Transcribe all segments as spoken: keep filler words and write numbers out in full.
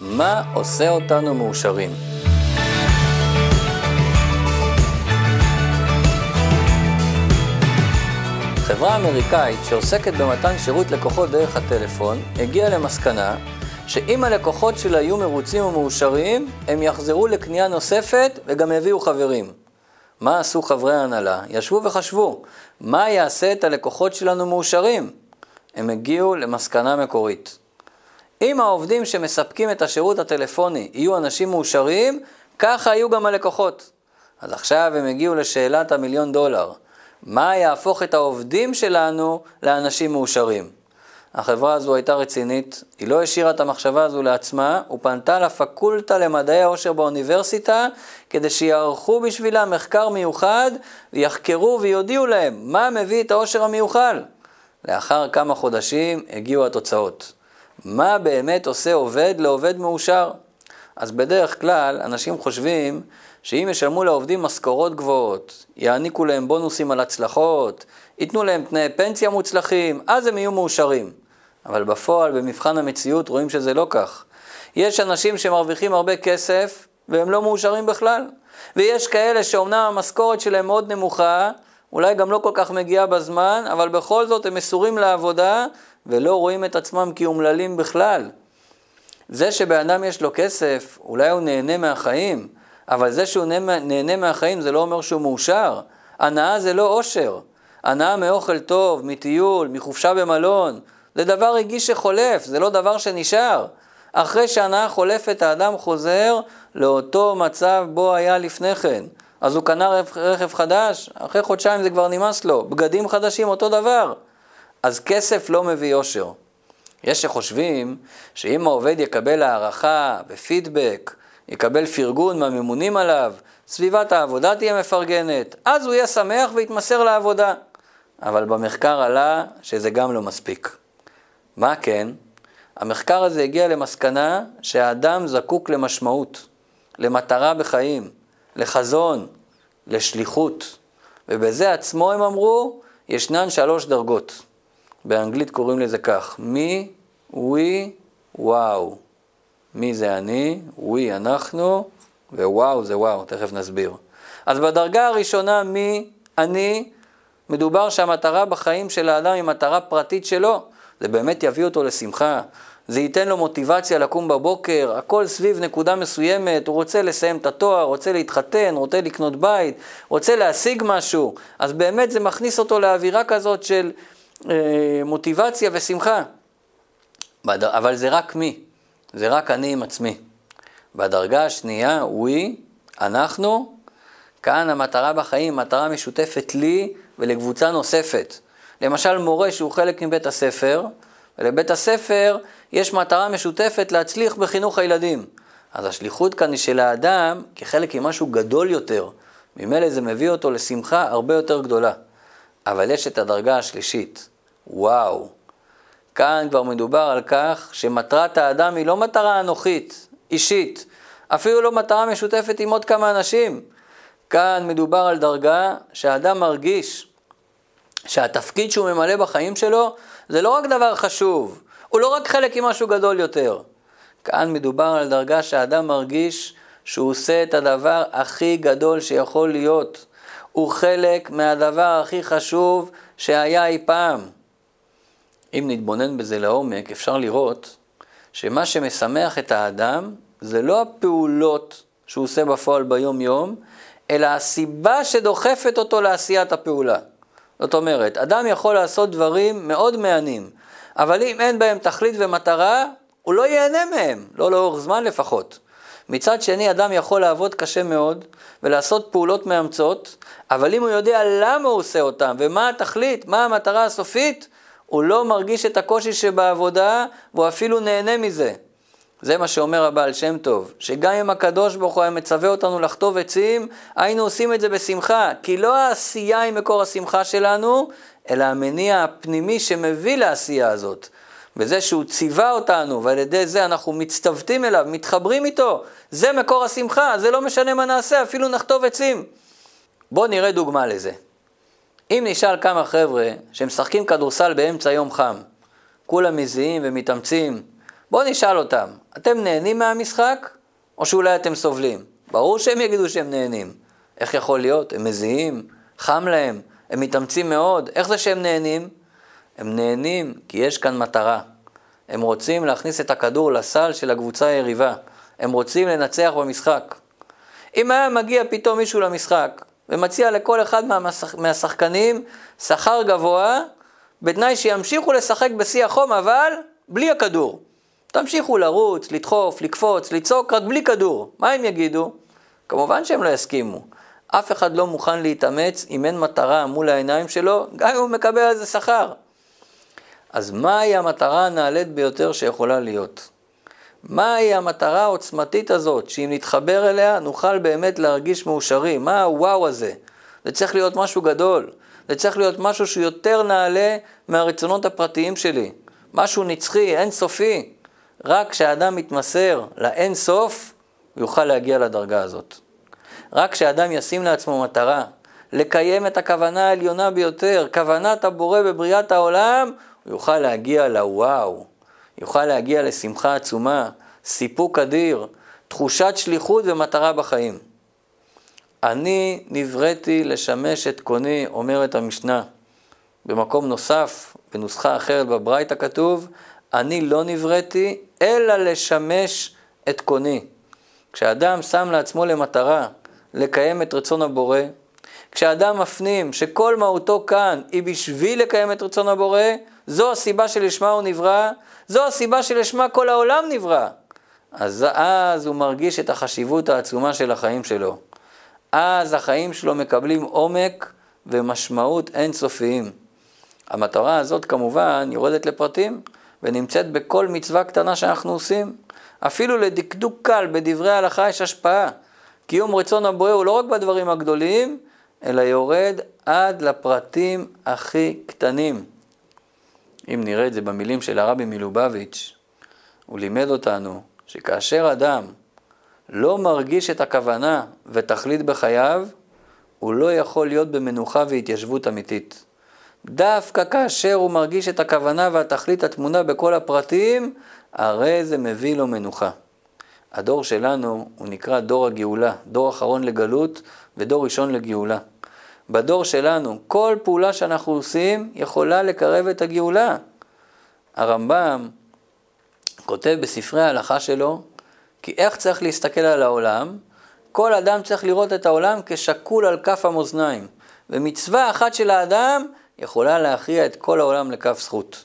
מה עושה אותנו מאושרים? חברה אמריקאית שעוסקת במתן שירות לקוחות דרך הטלפון הגיעה למסקנה שאם הלקוחות שלה יהיו מרוצים ומאושרים, הם יחזרו לקנייה נוספת וגם יביאו חברים. מה עשו חברי ההנהלה? ישבו וחשבו, מה יעשה את הלקוחות שלנו מאושרים? הם הגיעו למסקנה מקורית. אם העובדים שמספקים את השירות הטלפוני יהיו אנשים מאושרים, ככה יהיו גם הלקוחות. אז עכשיו הם הגיעו לשאלת המיליון דולר. מה יהפוך את העובדים שלנו לאנשים מאושרים? החברה הזו הייתה רצינית, היא לא השאירה את המחשבה הזו לעצמה, ופנתה לפקולטה למדעי העושר באוניברסיטה, כדי שיערכו בשבילה מחקר מיוחד, ויחקרו ויודיעו להם מה מביא את העושר המיוחל. לאחר כמה חודשים הגיעו התוצאות. מה באמת עושה עובד לעובד מאושר? אז בדרך כלל אנשים חושבים שאם ישלמו לעובדים משכורות גבוהות, יעניקו להם בונוסים על הצלחות, ייתנו להם תנאי פנסיה מוצלחים, אז הם יהיו מאושרים. אבל בפועל, במבחן המציאות, רואים שזה לא כך. יש אנשים שמרוויחים הרבה כסף והם לא מאושרים בכלל. ויש כאלה שאומנם המשכורת שלהם מאוד נמוכה, אולי גם לא כל כך מגיעה בזמן, אבל בכל זאת הם מסורים לעבודה ולא רואים את עצמם כאומללים בכלל. זה שבאדם יש לו כסף, אולי הוא נהנה מהחיים, אבל זה שהוא נהנה מהחיים זה לא אומר שהוא מאושר. הנאה זה לא עושר. הנאה מאוכל טוב, מטיול, מחופשה במלון, זה דבר רגעי שחולף, זה לא דבר שנשאר. אחרי שהנאה חולפת, האדם חוזר לאותו מצב בו היה לפני כן. אז הוא קנה רכב חדש, אחרי חודשיים זה כבר נמאס לו, בגדים חדשים אותו דבר. אז כסף לא מביא עושר. יש שחושבים שאם העובד יקבל הערכה ופידבק, יקבל פרגון מהממונים עליו, סביבת העבודה תהיה מפרגנת, אז הוא יהיה שמח ויתמסר לעבודה. אבל במחקר עלה שזה גם לא מספיק. מה כן? המחקר הזה הגיע למסקנה שהאדם זקוק למשמעות, למטרה בחיים, לחזון, לשליחות. ובזה עצמו הם אמרו, ישנן שלוש דרגות. באנגלית קוראים לזה כך, מי, ווי, וואו. מי זה אני, ווי אנחנו, ווואו זה וואו, תכף נסביר. אז בדרגה הראשונה, מי, אני, מדובר שהמטרה בחיים של האדם היא מטרה פרטית שלו. זה באמת יביא אותו לשמחה. זה ייתן לו מוטיבציה לקום בבוקר, הכל סביב נקודה מסוימת, הוא רוצה לסיים את התואר, רוצה להתחתן, רוצה לקנות בית, רוצה להשיג משהו. אז באמת זה מכניס אותו לאווירה כזאת של אה, מוטיבציה ושמחה. אבל זה רק מי. זה רק אני עם עצמי. בדרגה השנייה, ווי, אנחנו, כאן המטרה בחיים, מטרה משותפת לי ולקבוצה נוספת. למשל מורה שהוא חלק מבית הספר, ולבית הספר יש מטרה משותפת להצליח בחינוך הילדים. אז השליחות כאן היא של האדם כחלק עם משהו גדול יותר, ממילא זה מביא אותו לשמחה הרבה יותר גדולה. אבל יש את הדרגה השלישית, וואו. כאן כבר מדובר על כך שמטרת האדם היא לא מטרה אנוכית, אישית, אפילו לא מטרה משותפת עם עוד כמה אנשים. כאן מדובר על דרגה שהאדם מרגיש שהתפקיד שהוא ממלא בחיים שלו זה לא רק דבר חשוב, הוא לא רק חלק עם משהו גדול יותר. כאן מדובר על דרגה שהאדם מרגיש שהוא עושה את הדבר הכי גדול שיכול להיות. הוא חלק מהדבר הכי חשוב שהיה אי פעם. אם נתבונן בזה לעומק, אפשר לראות שמה שמשמח את האדם זה לא הפעולות שהוא עושה בפועל ביום יום, אלא הסיבה שדוחפת אותו לעשיית הפעולה. זאת אומרת, אדם יכול לעשות דברים מאוד מעניינים, אבל אם אין בהם תכלית ומטרה, הוא לא ייהנה מהם, לא לאורך זמן לפחות. מצד שני, אדם יכול לעבוד קשה מאוד ולעשות פעולות מאמצות, אבל אם הוא יודע למה הוא עושה אותם ומה התכלית, מה המטרה הסופית, הוא לא מרגיש את הקושי שבעבודה, והוא אפילו נהנה מזה. זה מה שאומר הבעל שם טוב, שגם אם הקדוש ברוך הוא היה מצווה אותנו לחטוב עצים, היינו עושים את זה בשמחה, כי לא העשייה היא מקור השמחה שלנו, אלא המניע הפנימי שמביא לעשייה הזאת. וזה שהוא ציווה אותנו, ועל ידי זה אנחנו מצטוותים אליו, מתחברים איתו, זה מקור השמחה, זה לא משנה מה נעשה, אפילו נחטוב עצים. בואו נראה דוגמה לזה. אם נשאל כמה חבר'ה שמשחקים כדורסל באמצע יום חם, כולם מזיעים ומתאמצים, בואו נשאל אותם, אתם נהנים מהמשחק או שאולי אתם סובלים? ברור שהם יגידו שהם נהנים. איך יכול להיות? הם מזיעים, חם להם, הם מתאמצים מאוד. איך זה שהם נהנים? הם נהנים כי יש כאן מטרה. הם רוצים להכניס את הכדור לסל של הקבוצה היריבה. הם רוצים לנצח במשחק. אם היה מגיע פתאום מישהו למשחק ומציע לכל אחד מהשחקנים שכר גבוה, בתנאי שימשיכו לשחק בשיא החום אבל בלי הכדור. תמשיכו לרוץ, לדחוף, לקפוץ, לצעוק, רק בלי כדור. מה הם יגידו? כמובן שהם לא יסכימו. אף אחד לא מוכן להתאמץ אם אין מטרה מול העיניים שלו, גם אם הוא מקבל על זה שכר. אז מהי המטרה הנעלית ביותר שיכולה להיות? מהי המטרה העוצמתית הזאת, שאם נתחבר אליה נוכל באמת להרגיש מאושרים? מה הוואו הזה? זה צריך להיות משהו גדול. זה צריך להיות משהו שיותר נעלה מהרצונות הפרטיים שלי. משהו נצחי, אינסופי. רק כשאדם מתמסר לאינסוף, הוא יוכל להגיע לדרגה הזאת. רק כשאדם ישים לעצמו מטרה, לקיים את הכוונה העליונה ביותר, כוונת הבורא בבריאת העולם, הוא יוכל להגיע לוואו. יוכל להגיע לשמחה עצומה, סיפוק אדיר, תחושת שליחות ומטרה בחיים. אני נבראתי לשמש את קוני, אומרת המשנה. במקום נוסף, בנוסחה אחרת בברייתא כתוב, אני לא נבראתי אלא לשמש את קוני. כשאדם שם לעצמו למטרה לקיים את רצון הבורא, כשאדם מפנים שכל מהותו כאן היא בשביל לקיים את רצון הבורא, זו הסיבה שלשמה הוא נברא, זו הסיבה שלשמה כל העולם נברא. אז, אז הוא מרגיש את החשיבות העצומה של החיים שלו. אז החיים שלו מקבלים עומק ומשמעות אינסופיים. המטרה הזאת כמובן יורדת לפרטים, ונמצאת בכל מצווה קטנה שאנחנו עושים. אפילו לדקדוק קל בדברי ההלכה יש השפעה. קיום רצון הבורא הוא לא רק בדברים הגדולים, אלא יורד עד לפרטים הכי קטנים. אם נראה את זה במילים של הרבי מלובביץ', הוא לימד אותנו שכאשר אדם לא מרגיש את הכוונה ותכלית בחייו, הוא לא יכול להיות במנוחה והתיישבות אמיתית. דווקא כאשר הוא מרגיש את הכוונה והתכלית התמונה בכל הפרטים, הרי זה מביא לו מנוחה. הדור שלנו הוא נקרא דור הגאולה, דור אחרון לגלות ודור ראשון לגאולה. בדור שלנו כל פעולה שאנחנו עושים יכולה לקרב את הגאולה. הרמב"ם כותב בספרי ההלכה שלו, כי איך צריך להסתכל על העולם? כל אדם צריך לראות את העולם כשקול על כף המאזניים, ומצווה אחת של האדם יכולה להכריע את כל העולם לכף זכות.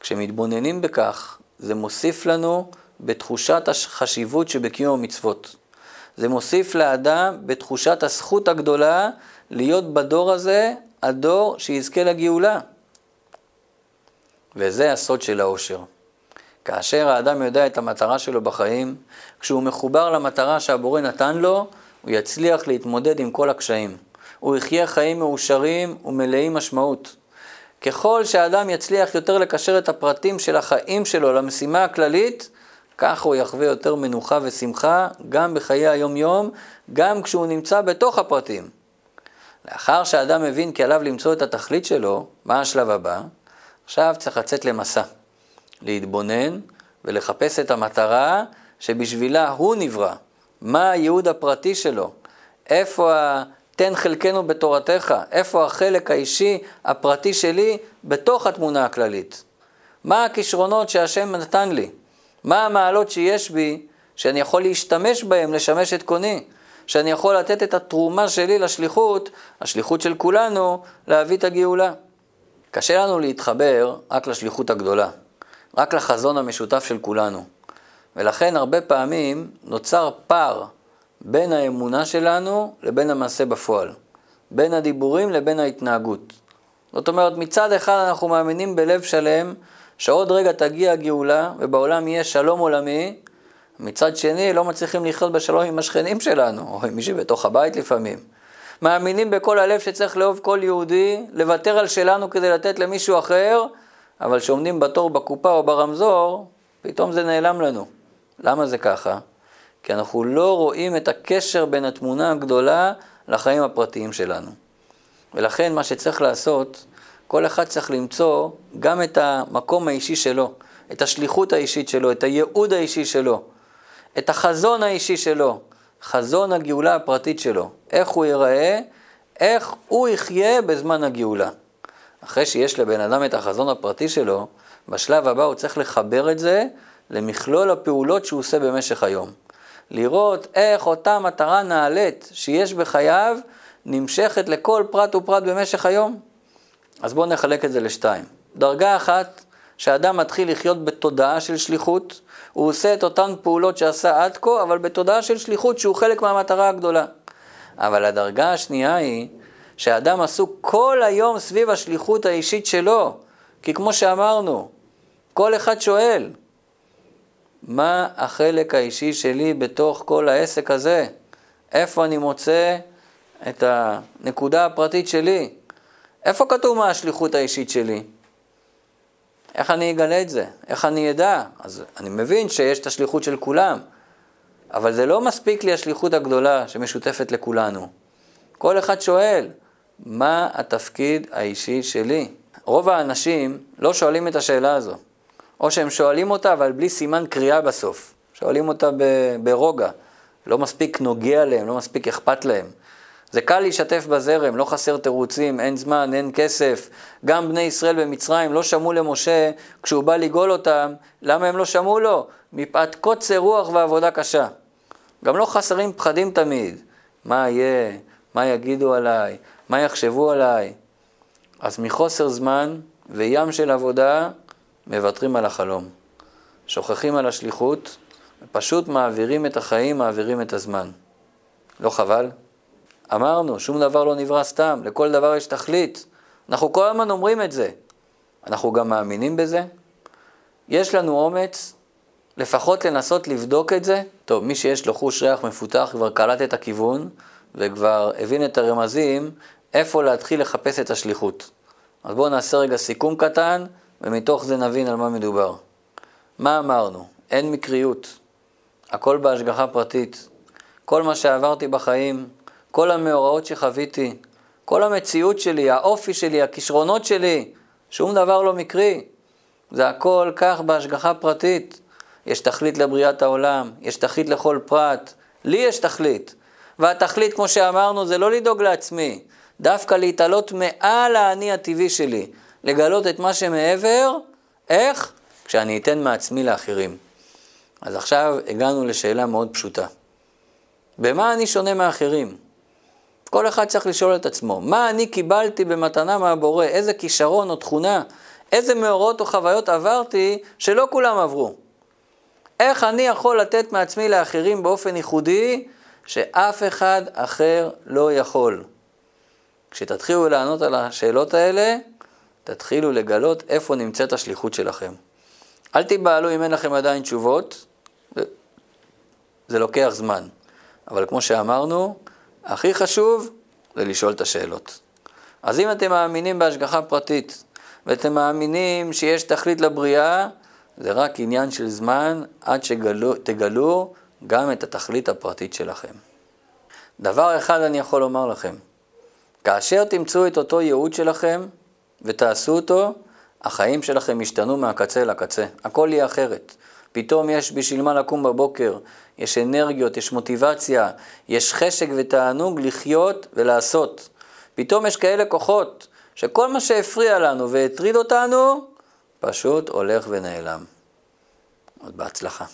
כשמתבוננים בכך, זה מוסיף לנו בתחושת החשיבות שבקיום המצוות. זה מוסיף לאדם בתחושת הזכות הגדולה להיות בדור הזה, הדור שיזכה לגאולה. וזה הסוד של האושר. כאשר האדם יודע את המטרה שלו בחיים, כשהוא מחובר למטרה שהבורא נתן לו, הוא יצליח להתמודד עם כל הקשיים. הוא יחיה חיים מאושרים ומלאים משמעות. ככל שהאדם יצליח יותר לקשר את הפרטים של החיים שלו למשימה הכללית, כך הוא יחווה יותר מנוחה ושמחה גם בחיי היום-יום, גם כשהוא נמצא בתוך הפרטים. לאחר שהאדם מבין כי עליו למצוא את התכלית שלו, מה השלב הבא? עכשיו צריך לצאת למסע, להתבונן ולחפש את המטרה שבשבילה הוא נברא. מה הייעוד הפרטי שלו? איפה ה... תן חלקנו בתורתך, איפה החלק האישי, הפרטי שלי, בתוך התמונה הכללית. מה הכישרונות שהשם נתן לי? מה המעלות שיש בי, שאני יכול להשתמש בהם, לשמש את קוני? שאני יכול לתת את התרומה שלי לשליחות, השליחות של כולנו, להביא את הגאולה. קשה לנו להתחבר רק לשליחות הגדולה, רק לחזון המשותף של כולנו. ולכן הרבה פעמים נוצר פער, בין האמונה שלנו לבין המעשה בפועל, בין הדיבורים לבין ההתנהגות. זאת אומרת, מצד אחד אנחנו מאמינים בלב שלם שעוד רגע תגיע הגאולה ובעולם יהיה שלום עולמי, מצד שני לא מצליחים לחיות בשלום עם השכנים שלנו או עם מישהי בתוך הבית לפעמים. מאמינים בכל הלב שצריך לאהוב כל יהודי, לוותר על שלנו כדי לתת למישהו אחר, אבל שעומדים בתור בקופה או ברמזור, פתאום זה נעלם לנו. למה זה ככה? כי אנחנו לא רואים את הקשר בין התמונה הגדולה לחיים הפרטיים שלנו. ולכן מה שצריך לעשות, כל אחד צריך למצוא גם את המקום האישי שלו, את השליחות האישית שלו, את הייעוד האישי שלו, את החזון האישי שלו, חזון הגאולה הפרטית שלו, איך הוא ייראה, איך הוא יחיה בזמן הגאולה. אחרי שיש לבן אדם את החזון הפרטי שלו, בשלב הבא הוא צריך לחבר את זה למכלול הפעולות שהוא עושה במשך היום. לראות איך אותה מטרה נעלית שיש בחייו נמשכת לכל פרט ופרט במשך היום. אז בואו נחלק את זה לשתיים. דרגה אחת, שאדם מתחיל לחיות בתודעה של שליחות, הוא עושה את אותן פעולות שעשה עד כה, אבל בתודעה של שליחות שהוא חלק מהמטרה הגדולה. אבל הדרגה השנייה היא שהאדם עסוק כל היום סביב השליחות האישית שלו, כי כמו שאמרנו, כל אחד שואל, מה החלק האישי שלי בתוך כל העסק הזה? איפה אני מוצא את הנקודה הפרטית שלי? איפה כתוב מה השליחות האישית שלי? איך אני אגלה את זה? איך אני אדע? אז אני מבין שיש את השליחות של כולם, אבל זה לא מספיק לי השליחות הגדולה שמשותפת לכולנו. כל אחד שואל, מה התפקיד האישי שלי? רוב האנשים לא שואלים את השאלה הזו, או שהם שואלים אותה אבל בלי סימן קריאה בסוף. שואלים אותה ב- ברוגע, לא מספיק נוגע להם, לא מספיק אכפת להם. זה קל להשתף בזרם, לא חסר תירוצים, אין זמן, אין כסף. גם בני ישראל במצרים לא שמעו למשה כשהוא בא לגאול אותם. למה הם לא שמעו לו? מפאת קוצר רוח ועבודה קשה. גם לא חסרים פחדים תמיד. מה יהיה? מה יגידו עליי? מה יחשבו עליי? אז מחוסר זמן וים של עבודה מוותרים על החלום. שוכחים על השליחות ופשוט מעבירים את החיים, מעבירים את הזמן. לא חבל? אמרנו, שום דבר לא נברא סתם, לכל דבר יש תכלית. אנחנו כל הזמן אומרים את זה. אנחנו גם מאמינים בזה. יש לנו אומץ, לפחות לנסות לבדוק את זה. טוב, מי שיש לו חוש ריח מפותח כבר קלט את הכיוון, וכבר הבין את הרמזים, איפה להתחיל לחפש את השליחות. אז בואו נעשה רגע סיכום קטן, ומתוך זה נבין על מה מדובר. מה אמרנו? אין מקריות. הכל בהשגחה פרטית. כל מה שעברתי בחיים, כל המאורעות שחוויתי, כל המציאות שלי, האופי שלי, הכישרונות שלי, שום דבר לא מקרי. זה הכל כך בהשגחה פרטית. יש תכלית לבריאת העולם, יש תכלית לכל פרט. לי יש תכלית. והתכלית, כמו שאמרנו, זה לא לדאוג לעצמי. דווקא להתעלות מעל האני הטבעי שלי. לגלות את מה שמעבר, איך? כשאני אתן מעצמי לאחרים. אז עכשיו הגענו לשאלה מאוד פשוטה. במה אני שונה מאחרים? כל אחד צריך לשאול את עצמו, מה אני קיבלתי במתנה מהבורא, איזה כישרון או תכונה, איזה מאורעות או חוויות עברתי שלא כולם עברו. איך אני יכול לתת מעצמי לאחרים באופן ייחודי שאף אחד אחר לא יכול. כשתתחילו לענות על השאלות האלה, תתחילו לגלות איפה נמצאת השליחות שלכם. אל תיבהלו אם אין לכם עדיין תשובות, זה לוקח זמן. אבל כמו שאמרנו, הכי חשוב זה לשאול את השאלות. אז אם אתם מאמינים בהשגחה פרטית, ואתם מאמינים שיש תכלית לבריאה, זה רק עניין של זמן עד שתגלו גם את התכלית הפרטית שלכם. דבר אחד אני יכול לומר לכם, כאשר תמצאו את אותו ייעוד שלכם ותעשו אותו, החיים שלכם ישתנו מהקצה לקצה, הכל יהיה אחרת. פתאום יש בשביל מה לקום בבוקר, יש אנרגיות, יש מוטיבציה, יש חשק ותענוג לחיות ולעשות. פתאום יש כאלה כוחות שכל מה שהפריע לנו והטריד אותנו, פשוט הולך ונעלם. עוד בהצלחה.